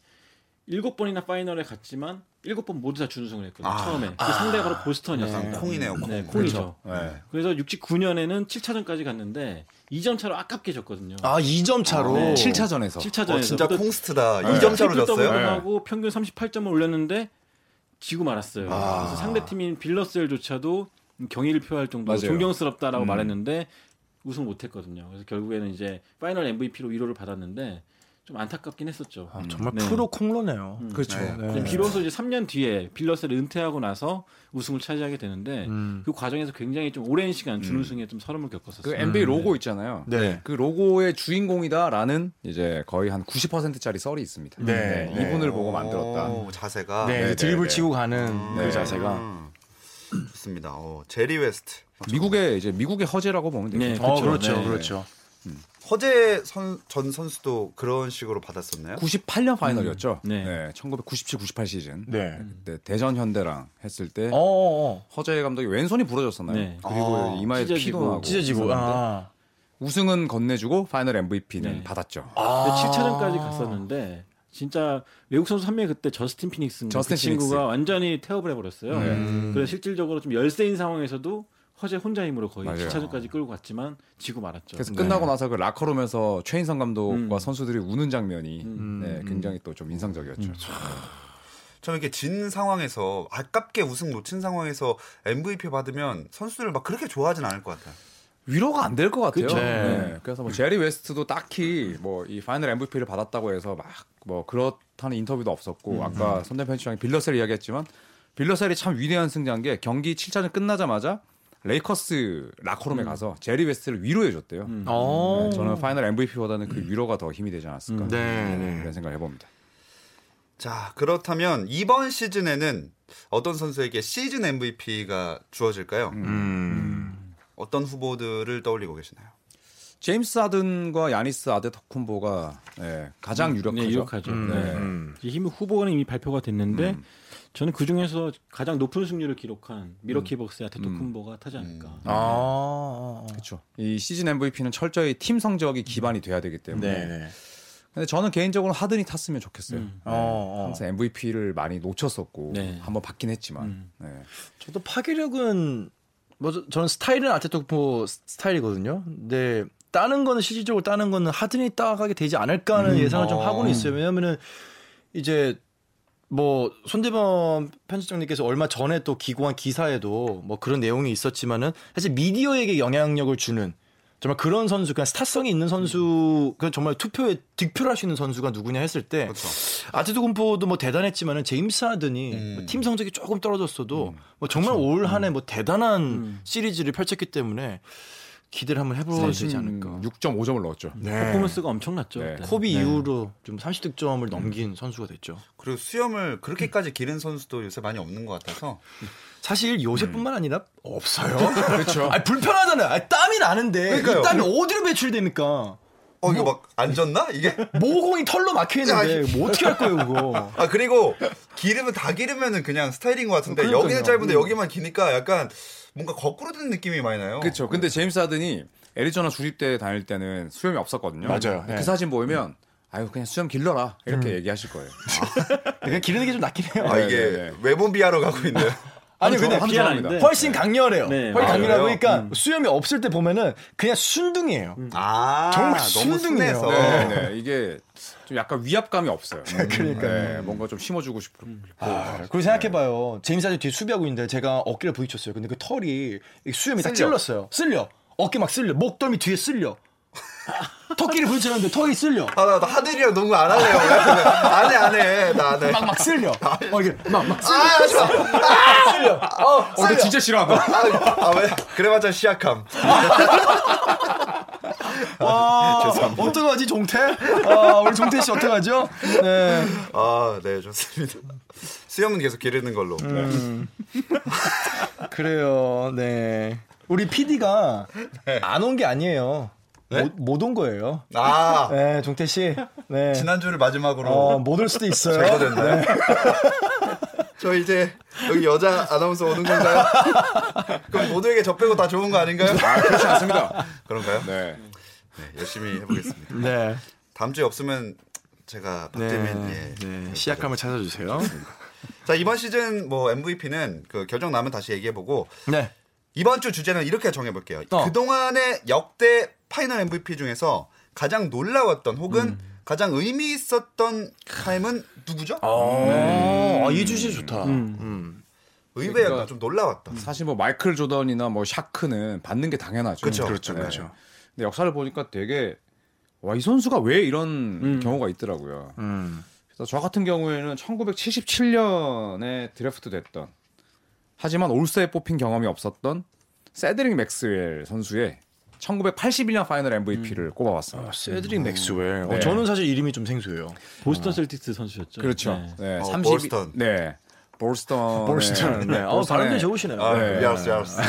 일곱 번이나 파이널에 갔지만 일곱 번 모두 다 준우승을 했거든요. 아, 처음에 그 아, 상대가 바로 보스턴이었어요. 네, 콩이네요. 콩. 네, 콩이죠. 그렇죠. 네. 그래서 육십구 년에는 칠 차전까지 갔는데 이 점 차로 아깝게 졌거든요. 아, 이 점 차로. 네. 칠 차전에서. 칠 차전에서. 어, 진짜 콩스트다. 네. 이 점 차로 졌어요. 네. 하고 평균 삼십팔 점을 올렸는데 지고 말았어요. 아. 그래서 상대팀인 빌러셀조차도 경의를 표할 정도로 맞아요. 존경스럽다라고 음. 말했는데 우승 못했거든요. 그래서 결국에는 이제 파이널 엠브이피로 위로를 받았는데. 좀 안타깝긴 했었죠. 아, 정말 네. 프로 콩러네요. 음. 그렇죠. 네. 네. 비로소 이제 삼 년 뒤에 빌러셀을 은퇴하고 나서 우승을 차지하게 되는데 음. 그 과정에서 굉장히 좀 오랜 시간 준우승에 음. 좀 서름을 겪었었어요. 그 엔비에이 로고 네. 있잖아요. 네. 그 로고의 주인공이다라는 이제 거의 한 구십 퍼센트짜리 썰이 있습니다. 네. 네. 이분을 보고 만들었다. 오, 자세가. 네. 네. 드립을 네. 치고 가는 네. 그 자세가. 좋습니다. 어, 제리 웨스트. 미국의 이제 미국의 허재라고 보면 되죠. 네. 그렇죠. 어, 그렇죠. 네. 그렇죠. 음. 허재 선, 전 선수도 그런 식으로 받았었나요? 구십팔 년 파이널이었죠. 음. 네. 네, 천구백구십칠 구십팔 시즌. 네. 그때 대전 현대랑 했을 때 어어어. 허재 감독이 왼손이 부러졌었나요? 네. 그리고 아. 이마에 피도 나고 찢어지고. 아. 우승은 건네주고 파이널 엠브이피는 네. 받았죠. 아. 칠 차전까지 갔었는데 진짜 외국 선수 한 명이 그때 저스틴 피닉스 저스틴 그 피닉스. 친구가 완전히 태업을 해버렸어요. 음. 그래서 실질적으로 좀 열세인 상황에서도 허재 혼자 힘으로 거의 칠 차전까지 끌고 갔지만 지고 말았죠. 그래서 네. 끝나고 나서 그 라커룸에서 최인성 감독과 음. 선수들이 우는 장면이 음. 네, 굉장히 또 좀 인상적이었죠. 음. 참 이렇게 진 상황에서 아깝게 우승 놓친 상황에서 엠브이피 받으면 선수들을 막 그렇게 좋아하진 않을 것 같아요. 위로가 안 될 것 같아요. 네. 네. 그래서 뭐 제리 웨스트도 딱히 뭐 이 파이널 엠브이피를 받았다고 해서 막 뭐 그렇다는 인터뷰도 없었고 음. 아까 손대범 편집장이 빌러셀 이야기했지만 빌러셀이 참 위대한 승자인 게 경기 칠 차전 끝나자마자 레이커스 라커룸에 음. 가서 제리 웨스트를 위로해줬대요. 음. 네, 저는 파이널 엠브이피보다는 그 위로가 더 힘이 되지 않았을까. 음. 네, 네. 그런 생각을 해봅니다. 자, 그렇다면 이번 시즌에는 어떤 선수에게 시즌 엠브이피가 주어질까요? 음. 어떤 후보들을 떠올리고 계시나요? 제임스 하든과 야니스 아데토쿤보가 네, 가장 유력하죠. 네, 유력하죠. 음. 네. 음. 힘 후보는 이미 발표가 됐는데 음. 저는 그 중에서 가장 높은 승률을 기록한 미러키 벅스의 아테토쿤보가 음. 타지 않을까. 음. 아, 그렇죠. 이 시즌 엠브이피는 철저히 팀 성적이 기반이 돼야 되기 때문에. 네네. 근데 저는 개인적으로 하든이 탔으면 좋겠어요. 음. 네. 어, 어. 항상 엠브이피를 많이 놓쳤었고 네. 한번 받긴 했지만. 음. 네. 저도 파괴력은 뭐 저, 저는 스타일은 아테토쿤보 스타일이거든요. 근데 따는 거는 실질적으로 따는 거는 하든이 따가게 되지 않을까 하는 음. 예상을 어. 좀 하고는 있어요. 왜냐하면은 이제 뭐 손대범 편집장님께서 얼마 전에 또 기고한 기사에도 뭐 그런 내용이 있었지만은 사실 미디어에게 영향력을 주는 정말 그런 선수, 그냥 스타성이 있는 선수, 그 정말 투표에 득표를 할 수 있는 선수가 누구냐 했을 때 그렇죠. 아테토쿤포도 뭐 대단했지만은 제임스 하든이 음. 뭐 팀 성적이 조금 떨어졌어도 음. 뭐 정말 그렇죠. 올 한 해 뭐 대단한 음. 시리즈를 펼쳤기 때문에. 기대를 한번 해보고 싶지 않을까. 육 점 오 점을 넣었죠. 네. 퍼포먼스가 엄청났죠. 네. 코비 네. 이후로 좀 삼십 득점을 넘긴 음. 선수가 됐죠. 그리고 수염을 그렇게까지 기른 선수도 요새 많이 없는 것 같아서 사실 요새뿐만 음. 아니라 없어요. 그렇죠. 아니, 불편하잖아요. 아니, 땀이 나는데 그러니까요. 이 땀이 어디로 배출됩니까? 어 이거 막 안 젖나 이게? 모공이 털로 막혀 있는데 뭐 어떻게 할 거예요 그거? 아 그리고 기름은 다 기르면은 그냥 스타일인 것 같은데 그러니까요. 여기는 짧은데 여기만 기니까 약간. 뭔가 거꾸로 된 느낌이 많이 나요. 그렇죠. 근데 제임스 하든이 애리조나 주립대 다닐 때는 수염이 없었거든요. 맞아요. 네. 그 사진 보면 음. 아유 그냥 수염 길러라 이렇게 음. 얘기하실 거예요. 아. 그냥 기르는 게 좀 낫긴 해요. 아 이게 외본 비하러 가고 있네요. 아니, 아니 근데 비하는데 훨씬 강렬해요. 네. 훨씬 아, 강렬하고 그러니까 음. 수염이 없을 때 보면은 그냥 순둥이에요. 음. 아 정말 순둥이에요. 네, 네. 이게 좀 약간 위압감이 없어요. 그러니까 네, 뭔가 좀 심어주고 싶고. 음. 아, 그리고 생각해봐요. 제임스 아주 뒤에 수비하고 있는데 제가 어깨를 부딪혔어요. 근데 그 털이 수염이 딱 찔렀어요. 쓸려. 어깨 막 쓸려. 목덜미 뒤에 쓸려. 턱끼리 부딪혔는데 턱이 쓸려. 아, 나, 나 하늘이랑 농구 안 할래요. 안 해, 안 해. 나 안 해. 막, 막 쓸려. 아, 어, 이게 막, 막 쓸려. 아, 하지 마. 아, 쓸려. 어, 어, 근데 진짜 싫어한다. 아, 아, 왜? 그래봤자 시약함. 와, 죄송합니다. 어떡하지, 종태? 아, 우리 종태 씨 어떡하죠? 네. 아, 네, 좋습니다. 수염은 계속 기르는 걸로. 음. 그래요, 네. 우리 피디가 네. 안 온 게 아니에요. 네? 못 온 거예요. 아, 네, 종태 씨. 네. 지난주를 마지막으로 어, 못 올 수도 있어요. 제거됐나요? 네. 저 이제 여기 여자 아나운서 오는 건가요? 그럼 모두에게 저 빼고 다 좋은 거 아닌가요? 아, 그렇지 않습니다. 그런가요? 네. 네, 열심히 해보겠습니다. 네. 다음 주에 없으면 제가 박재민 네. 예. 네. 시약함을 찾아주세요. 자, 이번 시즌 뭐 엠브이피는 그 결정 나면 다시 얘기해보고. 네. 이번 주 주제는 이렇게 정해볼게요. 어. 그동안의 역대 파이널 엠브이피 중에서 가장 놀라웠던 혹은 음. 가장 의미 있었던 타임은 누구죠? 아, 네. 아, 이 주제 좋다. 음. 음. 의외였다. 그러니까 좀 놀라웠다. 사실 뭐 마이클 조던이나 뭐 샤크는 받는 게 당연하죠. 그쵸, 그렇죠. 네. 그렇죠. 근데 역사를 보니까 되게 와, 이 선수가 왜 이런 음. 경우가 있더라고요. 음. 그래서 저 같은 경우에는 천구백칠십칠 년에 드래프트 됐던 하지만 올스에 뽑힌 경험이 없었던 세드릭 맥스웰 선수의 천구백팔십일 년 파이널 엠브이피를 음. 꼽아봤습니다. 아, 세드릭 맥스웰. 네. 어, 저는 사실 이름이 좀 생소해요. 보스턴 셀틱스 선수였죠. 그렇죠. 네. 네. 어, 삼십... 보스턴. 네. 보스턴. 보스턴. 네. 어, 발음이 좋으시네요. 야스 야스.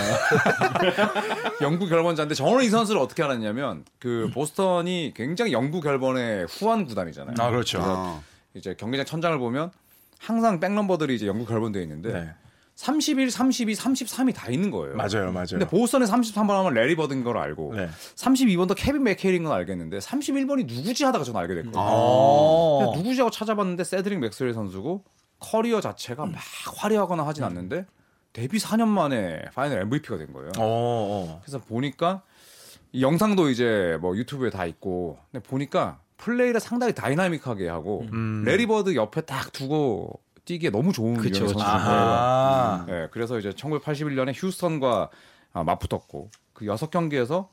영구 결번자인데 저는 이 선수를 어떻게 알았냐면 그 보스턴이 굉장히 영구 결번의 후한 구단이잖아요. 아, 그렇죠. 아. 이제 경기장 천장을 보면 항상 백넘버들이 이제 영구 결번되어 있는데 네. 삼십일, 삼십이, 삼십삼이 다 있는 거예요. 맞아요, 맞아요. 근데 보스턴에 삼십삼 번 하면 래리 버드인 걸 알고, 네. 삼십이 번도 케빈 맥케일인 건 알겠는데, 삼십일 번이 누구지 하다가 저는 알게 됐거든요. 아~ 누구지 하고 찾아봤는데, 세드릭 맥스웰 선수고, 커리어 자체가 막 화려하거나 하진 않는데, 데뷔 사 년 만에 파이널 엠브이피가 된 거예요. 어~ 그래서 보니까, 이 영상도 이제 뭐 유튜브에 다 있고, 근데 보니까 플레이를 상당히 다이나믹하게 하고, 음. 래리 버드 옆에 딱 두고, 뛰기에 너무 좋은 그렇죠. 선수인데요. 음. 네, 그래서 이제 천구백팔십일 년에 휴스턴과 아, 맞붙었고 그 여섯 경기에서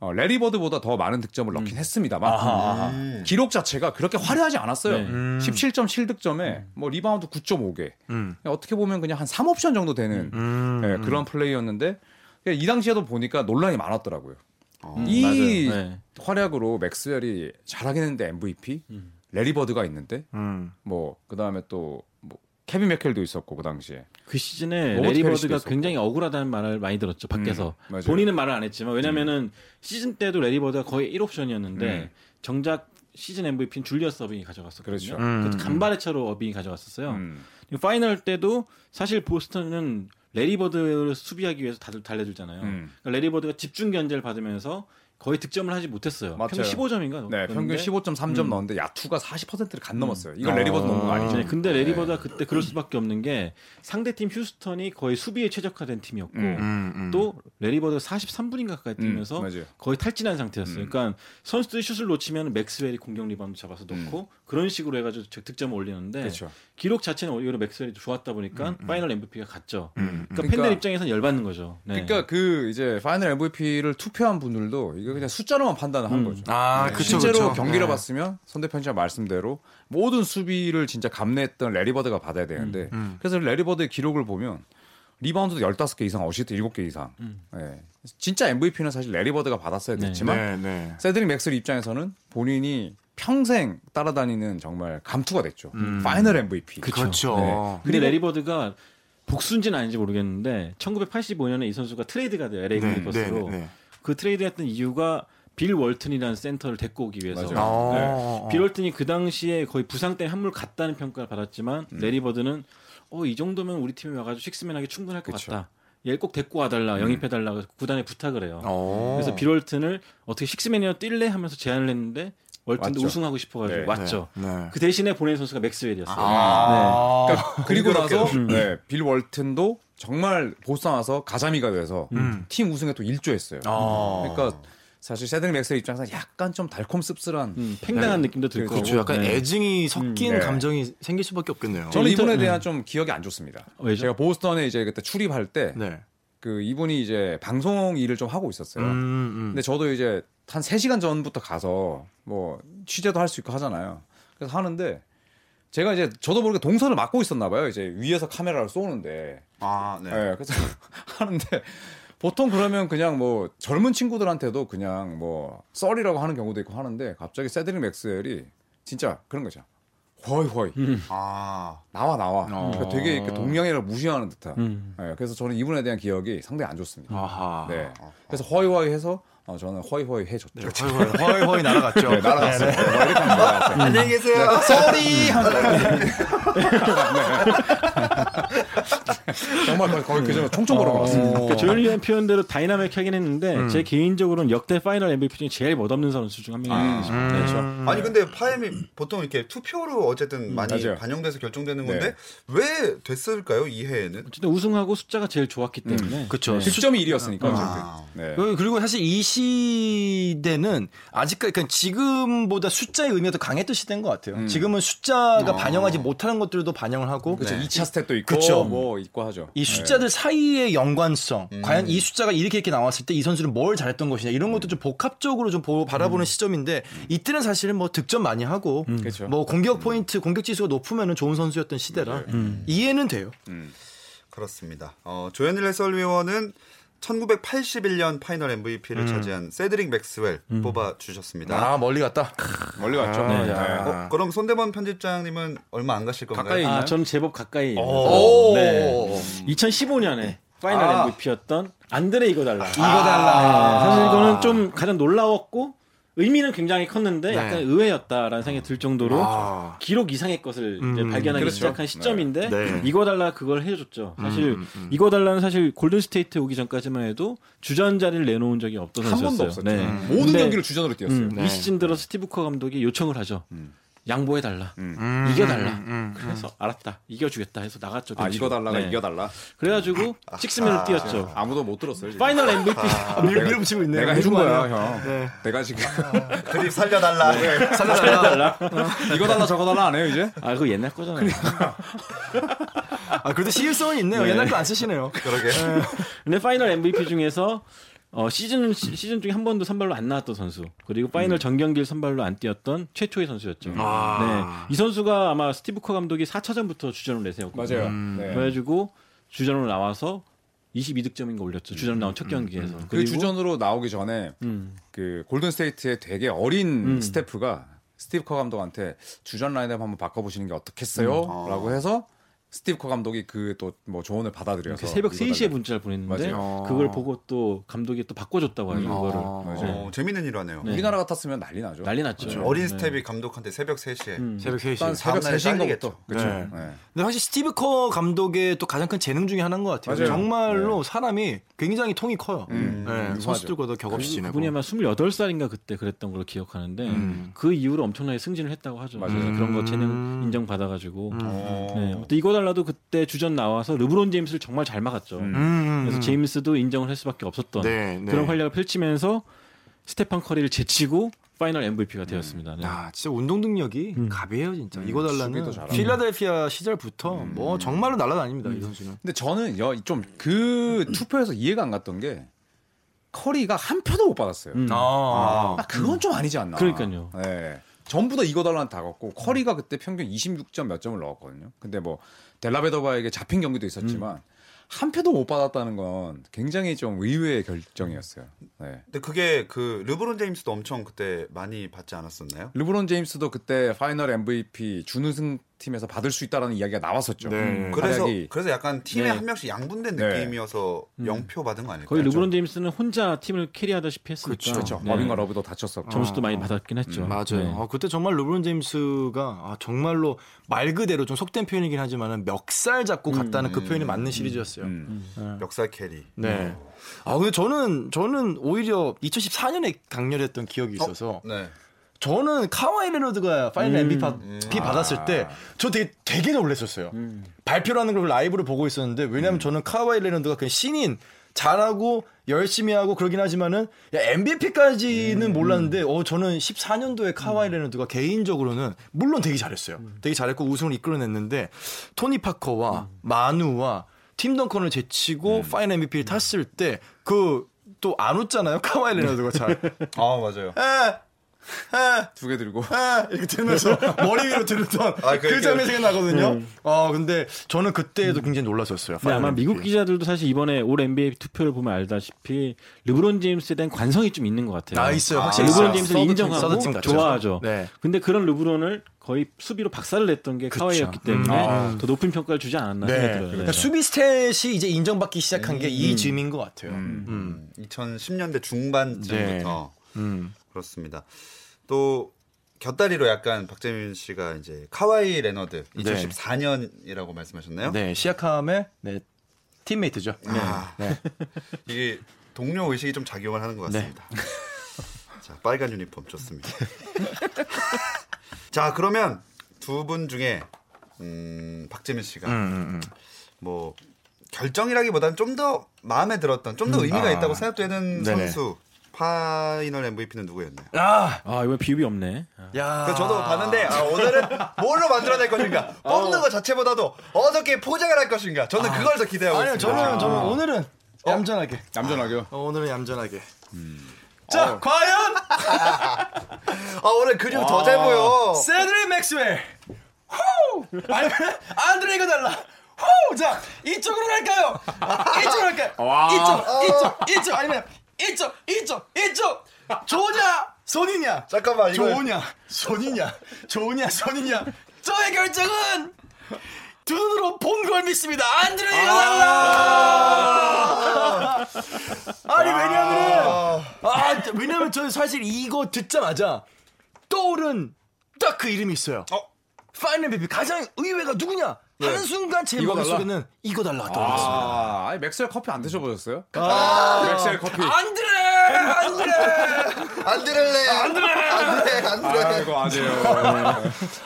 어, 래리 버드보다 더 많은 득점을 음. 넣긴 했습니다만 아하. 음. 기록 자체가 그렇게 화려하지 않았어요. 네. 음. 십칠 점 칠 득점에 음. 뭐 리바운드 구 점 오 개. 음. 어떻게 보면 그냥 한 삼 옵션 정도 되는 음. 네, 그런 플레이였는데 이 당시에도 보니까 논란이 많았더라고요. 어. 이 네. 활약으로 맥스웰이 잘하긴 했는데 엠브이피 음. 래리 버드가 있는데 음. 뭐 그다음에 또 뭐 케빈 맥켈도 있었고 그 당시에 그 시즌에 래리 버드가 굉장히 억울하다는 말을 많이 들었죠. 밖에서 음, 본인은 말을 안 했지만 왜냐면은 음. 시즌 때도 래리 버드가 거의 일 옵션이었는데 음. 정작 시즌 엠브이피는 줄리어스 어빙이 가져갔었거든요. 그렇죠. 음. 간발의 차로 어빙이 가져갔었어요. 음. 파이널 때도 사실 보스턴은 래리 버드를 수비하기 위해서 다들 달려들잖아요. 음. 그러니까 래리 버드가 집중 견제를 받으면서 거의 득점을 하지 못했어요. 맞아요. 평균 십오 점인가? 네, 평균 십오 점 삼 점 음. 넣었는데 야투가 사십 퍼센트를 간 넘었어요. 이건 어. 래리 버드 넣은 거 아니죠? 네, 근데 래리 버드가 그때 그럴 수밖에 없는 게 상대팀 휴스턴이 거의 수비에 최적화된 팀이었고 음, 음, 음. 또 래리 버드가 사십삼 분인가 가까이 뛰면서 음, 거의 탈진한 상태였어요. 음. 그러니까 선수들이 슛을 놓치면 맥스웰이 공격 리바운드 잡아서 놓고 음. 그런 식으로 해가지고 득점을 올리는데 그쵸. 기록 자체는 오히려 맥스웰이 좋았다 보니까 음, 음. 파이널 엠브이피가 갔죠. 음, 음. 그러니까, 그러니까 팬들 입장에서는 열받는 거죠. 네. 그러니까 그 이제 파이널 엠브이피를 투표한 분들도 그냥 숫자로만 판단을 한 음. 거죠. 아, 네. 그쵸, 실제로 그쵸. 경기를 네. 봤으면 손대편 씨가 말씀대로 모든 수비를 진짜 감내했던 래리 버드가 받아야 되는데 음. 음. 그래서 래리 버드의 기록을 보면 리바운드도 열다섯 개 이상, 어시스트 일곱 개 이상. 음. 네. 진짜 엠브이피는 사실 래리 버드가 받았어야 됐지만 네. 네. 네. 세드릭 맥스웰 입장에서는 본인이 평생 따라다니는 정말 감투가 됐죠. 음. 파이널 엠브이피. 그렇죠. 네. 근데 래리 버드가 복수인지는 아닌지 모르겠는데 천구백팔십오 년에 이 선수가 트레이드가 돼요. 엘에이 클리퍼스로. 네. 네. 네. 그 트레이드했던 이유가 빌 월튼이라는 센터를 데리고 오기 위해서. 네. 빌 월튼이 그 당시에 거의 부상 때문에 한물 갔다는 평가를 받았지만 음. 래리 버드는 어, 이 정도면 우리 팀에 와가지고 식스맨하게 충분할 것 그쵸. 같다. 얘를 꼭 데리고 와달라, 음. 영입해달라 구단에 부탁을 해요. 오. 그래서 빌 월튼을 어떻게 식스맨이라도 뛸래 하면서 제안을 했는데 월튼도 왔죠. 우승하고 싶어가지고 네. 왔죠. 네. 네. 그 대신에 보낸 선수가 맥스웰이었어요. 아~ 네. 그러니까 그리고 나서 네. 빌 월튼도 정말 보스턴 와서 가자미가 돼서 음. 팀 우승에 또 일조했어요. 아~ 그러니까 사실 세드릭 맥스웰 입장에서 약간 좀 달콤씁쓸한 음, 팽당한 네. 느낌도 들고 그렇죠. 약간 네. 애증이 섞인 음, 네. 감정이 생길 수밖에 없겠네요. 저는 이분에 네. 대한 좀 기억이 안 좋습니다. 왜죠? 제가 보스턴에 이제 그때 출입할 때 네. 그 이분이 이제 방송 일을 좀 하고 있었어요. 음, 음. 근데 저도 이제 한 세 시간 전부터 가서 뭐 취재도 할 수 있고 하잖아요. 그래서 하는데 제가 이제 저도 모르게 동선을 막고 있었나 봐요. 이제 위에서 카메라를 쏘는데 아, 네. 네. 그래서 하는데 보통 그러면 그냥 뭐 젊은 친구들한테도 그냥 뭐 썰이라고 하는 경우도 있고 하는데 갑자기 세드릭 맥스웰이 진짜 그런 거죠. 허이 허이. 음. 아 나와 나와. 어. 그러니까 되게 동양애를 무시하는 듯한. 음. 네, 그래서 저는 이분에 대한 기억이 상당히 안 좋습니다. 아하. 네. 그래서 허이 허이 해서 어, 저는 허이 허이 해줬죠. 네, 허이 허이 허이 날아갔죠. 네, 날아갔어요. 네, 네. 네, 음. 안녕히 계세요. 쏘리. 정말 거의 그 정도 총총 걸어갔습니다. 조현일의 표현대로 다이나믹하긴 했는데 음. 제 개인적으로는 역대 파이널 엠브이피 중에 제일 멋없는 선수 중 한 명이에요. 아, 그렇죠. 음. 아니 근데 파이엠이 보통 이렇게 투표로 어쨌든 많이 맞아요. 반영돼서 결정되는 건데 네. 왜 됐을까요? 이 해에는 어쨌든 우승하고 숫자가 제일 좋았기 때문에 음. 그렇죠. 득점이 네. 일이었으니까. 아. 네. 그리고 사실 이 시대는 아직까지 그러니까 지금보다 숫자의 의미가 더 강했던 시대인 것 같아요. 음. 지금은 숫자가 어. 반영하지 못하는 것들도 반영을 하고 그렇죠. 네. 이 차 스탯도 있고 그쵸. 뭐 있고 하죠. 이 숫자들 네. 사이의 연관성, 음. 과연 이 숫자가 이렇게 이렇게 나왔을 때 이 선수는 뭘 잘했던 것이냐 이런 것도 음. 좀 복합적으로 좀 보, 바라보는 음. 시점인데 이때는 사실은 뭐 득점 많이 하고 음. 뭐 공격 포인트, 음. 공격 지수가 높으면 좋은 선수였던 시대라 음. 이해는 돼요. 음. 그렇습니다. 어, 조현일 해설위원은 천구백팔십일 년 파이널 엠브이피를 음. 차지한 세드릭 맥스웰 음. 뽑아주셨습니다. 아 멀리 갔다. 멀리 갔죠. 아, 네. 어, 그럼 손대범 편집장님은 얼마 안 가실 건가요? 가까이 있나요? 아, 저는 제법 가까이. 네. 이천십오 년에 파이널 아. 엠브이피였던 안드레 이고달라. 아. 이고달라. 아. 네. 사실 이거는 좀 가장 놀라웠고 의미는 굉장히 컸는데 네. 약간 의외였다라는 생각이 들 정도로 아. 기록 이상의 것을 음, 이제 발견하기 그렇죠. 시작한 시점인데 네. 네. 이고달라 그걸 해줬죠. 사실 음, 음, 음. 이고달라는 사실 골든스테이트 오기 전까지만 해도 주전 자리를 내놓은 적이 없던 선수였어요. 한 번도 없었죠. 네. 음. 모든 경기를 주전으로 뛰었어요. 음, 네. 이 시즌 들어 스티브 커 감독이 요청을 하죠. 음. 양보해달라. 음. 이겨달라. 음. 그래서 알았다. 이겨주겠다 해서 나갔죠. 아, 이겨달라가 네. 이겨달라? 그래가지고 식스맨을 아, 뛰었죠. 아, 아무도 못 들었어요. 지금. 파이널 엠브이피. 아, 밀어붙이고 있네. 내가 해준 거야, 형. 네. 내가 지금. 아, 그립 살려달라. 네. 살려달라. 이거달라 저거달라 안 해요, 이제? 아, 그거 옛날 거잖아요. 그러니까. 아, 그래도 시일성은 있네요. 네. 옛날 거 안 쓰시네요. 그러게. 네. 근데 파이널 엠브이피 중에서 어 시즌 시즌 중에 한 번도 선발로 안 나왔던 선수 그리고 파이널 음. 전 경기를 선발로 안 뛰었던 최초의 선수였죠. 아~ 네, 이 선수가 아마 스티브 커 감독이 사 차전부터 주전으로 내세웠고 맞아요. 음. 네. 그래가지고 주전으로 나와서 이십이 득점인 거 올렸죠. 주전으로 나온 첫 경기에서. 음. 음. 그 주전으로 나오기 전에 음. 그 골든 스테이트의 되게 어린 음. 스태프가 스티브 커 감독한테 주전 라인업 한번 바꿔보시는 게 어떻겠어요? 음. 아. 라고 해서 스티브 커 감독이 그 또 뭐 조언을 받아들여서 새벽 세 시에 문자를 보냈는데 아~ 그걸 보고 또 감독이 또 바꿔줬다고 하죠. 아~ 네. 어, 재밌는 일 하네요. 네. 우리나라 같았으면 난리 나죠. 난리 났죠. 그렇죠. 어린 스텝이 네. 감독한테 새벽 세 시에 음. 새벽 세 시 새벽 세 시인 거겠죠. 그렇죠. 네. 네. 근데 사실 스티브 커 감독의 또 가장 큰 재능 중에 하나인 것 같아요. 맞아요. 정말로 네. 사람이 굉장히 통이 커요. 음. 네. 네. 선수들과도 격없이 지내고 그분이 아마 스물여덟 살인가 그때 그랬던 걸로 기억하는데 음. 그 이후로 엄청나게 승진을 했다고 하죠. 맞아요. 음. 그런 거 재능 인정받아가지고 음. 네. 또 이거 달라도 그때 주전 나와서 르브론 제임스를 정말 잘 막았죠. 음. 그래서 제임스도 인정을 할 수밖에 없었던 네, 네. 그런 활약을 펼치면서 스테판 커리를 제치고 파이널 엠브이피가 음. 되었습니다. 네. 아, 진짜 운동 능력이 음. 갑이에요 진짜. 음. 이고달라는 필라델피아 시절부터 음. 뭐 정말로 날라다닙니다. 음. 이 선수는. 근데 저는 좀 그 투표에서 이해가 안 갔던 게 커리가 한 표도 못 받았어요. 음. 아. 아, 그건 좀 아니지 않나. 그러니까요. 네. 전부 다 이고달라한테 다 갔고 커리가 그때 평균 이십육 점 몇 점을 넣었거든요. 근데 뭐 델라베더바에게 잡힌 경기도 있었지만 음. 한 표도 못 받았다는 건 굉장히 좀 의외의 결정이었어요. 네. 근데 그게 그 르브론 제임스도 엄청 그때 많이 받지 않았었나요? 르브론 제임스도 그때 파이널 엠브이피 준우승 팀에서 받을 수 있다라는 이야기가 나왔었죠. 네. 그래서 그래서 약간 팀에 네. 한 명씩 양분된 느낌이어서 네. 영표 받은 거 아닐까요? 거의 르브론 제임스는 혼자 팀을 캐리하다시피 했으니까. 그렇죠. 마빈과 네. 러브도 다쳤었고 점수도 아. 많이 받았긴 했죠. 음, 맞아요. 네. 아, 그때 정말 르브론 제임스가 아, 정말로 말 그대로 좀 속된 표현이긴 하지만은 멱살 잡고 음, 갔다는 음, 그 표현이 맞는 음, 시리즈였어요. 음, 음. 네. 멱살 캐리. 네. 음. 아 근데 저는 저는 오히려 이천십사 년에 강렬했던 기억이 있어서. 어? 네. 저는 카와이 레너드가 파이널 엠브이피 음, 음. 받았을 때 저 되게 되게 놀랐었어요. 음. 발표를 하는 걸 라이브를 보고 있었는데 왜냐하면 음. 저는 카와이 레너드가 그냥 신인 잘하고 열심히 하고 그러긴 하지만은 야, 엠브이피까지는 음. 몰랐는데 어 저는 십사 년도에 카와이 레너드가 음. 개인적으로는 물론 되게 잘했어요. 음. 되게 잘했고 우승을 이끌어냈는데 토니 파커와 음. 마누와 팀 덩컨을 제치고 음. 파이널 엠브이피를 음. 탔을 때 그 또 안 웃잖아요. 카와이 레너드가 잘. 아 맞아요. 에. 두 개 들고 아, 이렇게 들면서 머리 위로 들었던 아, 그 장면이 생각나거든요. 음. 아 근데 저는 그때도 굉장히 놀랐었어요. 네, 아마 미국 기자들도 사실 이번에 올 엔 비 에이 투표를 보면 알다시피 르브론 제임스에 대한 관성이 좀 있는 것 같아요. 아 있어요. 확실히 아, 르브론 제임스를 인정하고 팀, 좋아하죠. 네. 근데 그런 르브론을 거의 수비로 박살을 냈던 게 카와이였기 때문에 음. 더 높은 평가를 주지 않았나 네. 생각이 들어요. 그러니까 수비 스탯이 이제 인정받기 시작한 음. 게 이 즈음인 것 같아요. 음. 음. 음. 이천십 년대 중반쯤부터 네. 음. 그렇습니다. 또 곁다리로 약간 박재민 씨가 이제 카와이 레너드 이천십사 년이라고 네. 말씀하셨나요? 네, 시아캄의 네, 팀메이트죠. 아, 네. 이게 동료 의식이 좀 작용을 하는 것 같습니다. 네. 자, 빨간 유니폼 좋습니다. 자, 그러면 두 분 중에 음, 박재민 씨가 음, 음, 음. 뭐 결정이라기보다는 좀 더 마음에 들었던, 좀 더 음, 의미가 아, 있다고 생각되는 네네. 선수. 파이널 엠브이피는 누구였나요? 아, 아 이번 비읍이 없네. 야, 저도 봤는데 아, 오늘은 뭘로 만들어낼 것인가? 뽑는 것 자체보다도 어떻게 포장을 할 것인가? 저는 아. 그걸 더 기대하고 아니요, 있습니다. 아니요, 저는 저는 오늘은 어? 얌전하게. 얌전하게요? 어, 오늘은 얌전하게. 음. 자, 어. 과연? 아 오늘 그림 더 잘 보여. 세드릭 맥스웰. 후! 아니면 안드레 이고달라. 후! 자, 이쪽으로 갈까요? 이쪽으로 갈까요? 이쪽, 이쪽, 이쪽. 아니면 이쪽 이쪽 이쪽 좋으냐 손이냐 잠깐만 이거 좋으냐 손이냐 좋으냐 손이냐 저의 결정은 두 눈으로 본 걸 믿습니다. 안드레 이고달라. 아니 왜냐면 아 왜냐면 저는 사실 이거 듣자마자 떠오른 딱 그 이름이 있어요. 어? 파이널 엠브이피 가장 의외가 누구냐? 네. 한 순간 제 머릿속에는 이고달라 떠올랐습니다. 아, 아니 맥스웰 커피 안 드셔보셨어요? 아, 아~ 맥스웰 커피. 안드레, 안드레, 안드레, 안드레, 안드레, 안드레. 아, 이거 아니에요.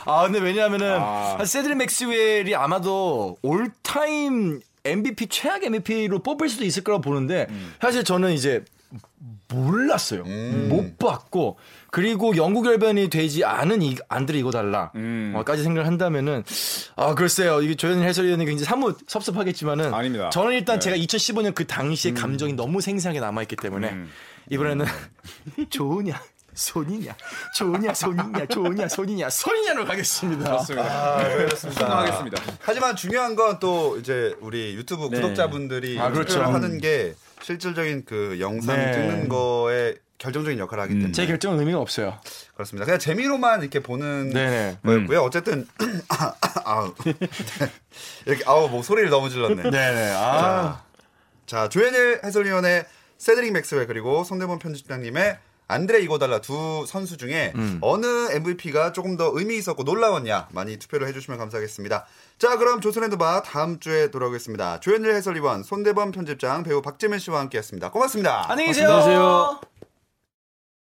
아, 근데 왜냐하면은 아. 세드릭 맥스웰이 아마도 올타임 엠브이피 최악 엠브이피로 뽑힐 수도 있을 거라고 보는데 음. 사실 저는 이제 몰랐어요. 음. 못 봤고. 그리고 영구 결변이 되지 않은 이, 안드레 이고달라 음. 어, 까지 생각을 한다면은 아 글쎄요 이게 조현일 해설위원이 굉장히 사뭇 섭섭하겠지만은 아닙니다. 저는 일단 네. 제가 이천십오 년 그 당시의 음. 감정이 너무 생생하게 남아있기 때문에 음. 이번에는 음. 좋으냐 손이냐 좋으냐 손이냐 좋으냐 손이냐 손이냐로 가겠습니다. 좋습니다. 아, 네, 하겠습니다. 하지만 중요한 건 또 이제 우리 유튜브 네. 구독자분들이 아, 그렇죠. 하는 게 실질적인 그 영상 네. 찍는 거에 결정적인 역할을 하기 때문에 음. 제 결정은 의미가 없어요. 그렇습니다. 그냥 재미로만 이렇게 보는 네네. 거였고요. 어쨌든 아, 아우 이렇게 아우 뭐 소리를 너무 질렀네. 네네. 아. 자, 자 조현일 해설위원의 세드릭 맥스웰 그리고 손대범 편집장님의 안드레 이고달라 두 선수 중에 음. 어느 엠브이피가 조금 더 의미 있었고 놀라웠냐 많이 투표를 해주시면 감사하겠습니다. 자 그럼 조선의 누바 다음 주에 돌아오겠습니다. 조현일 해설위원, 손대범 편집장, 배우 박재민 씨와 함께했습니다. 고맙습니다. 안녕히 계세요. 고맙습니다. 안녕히 계세요.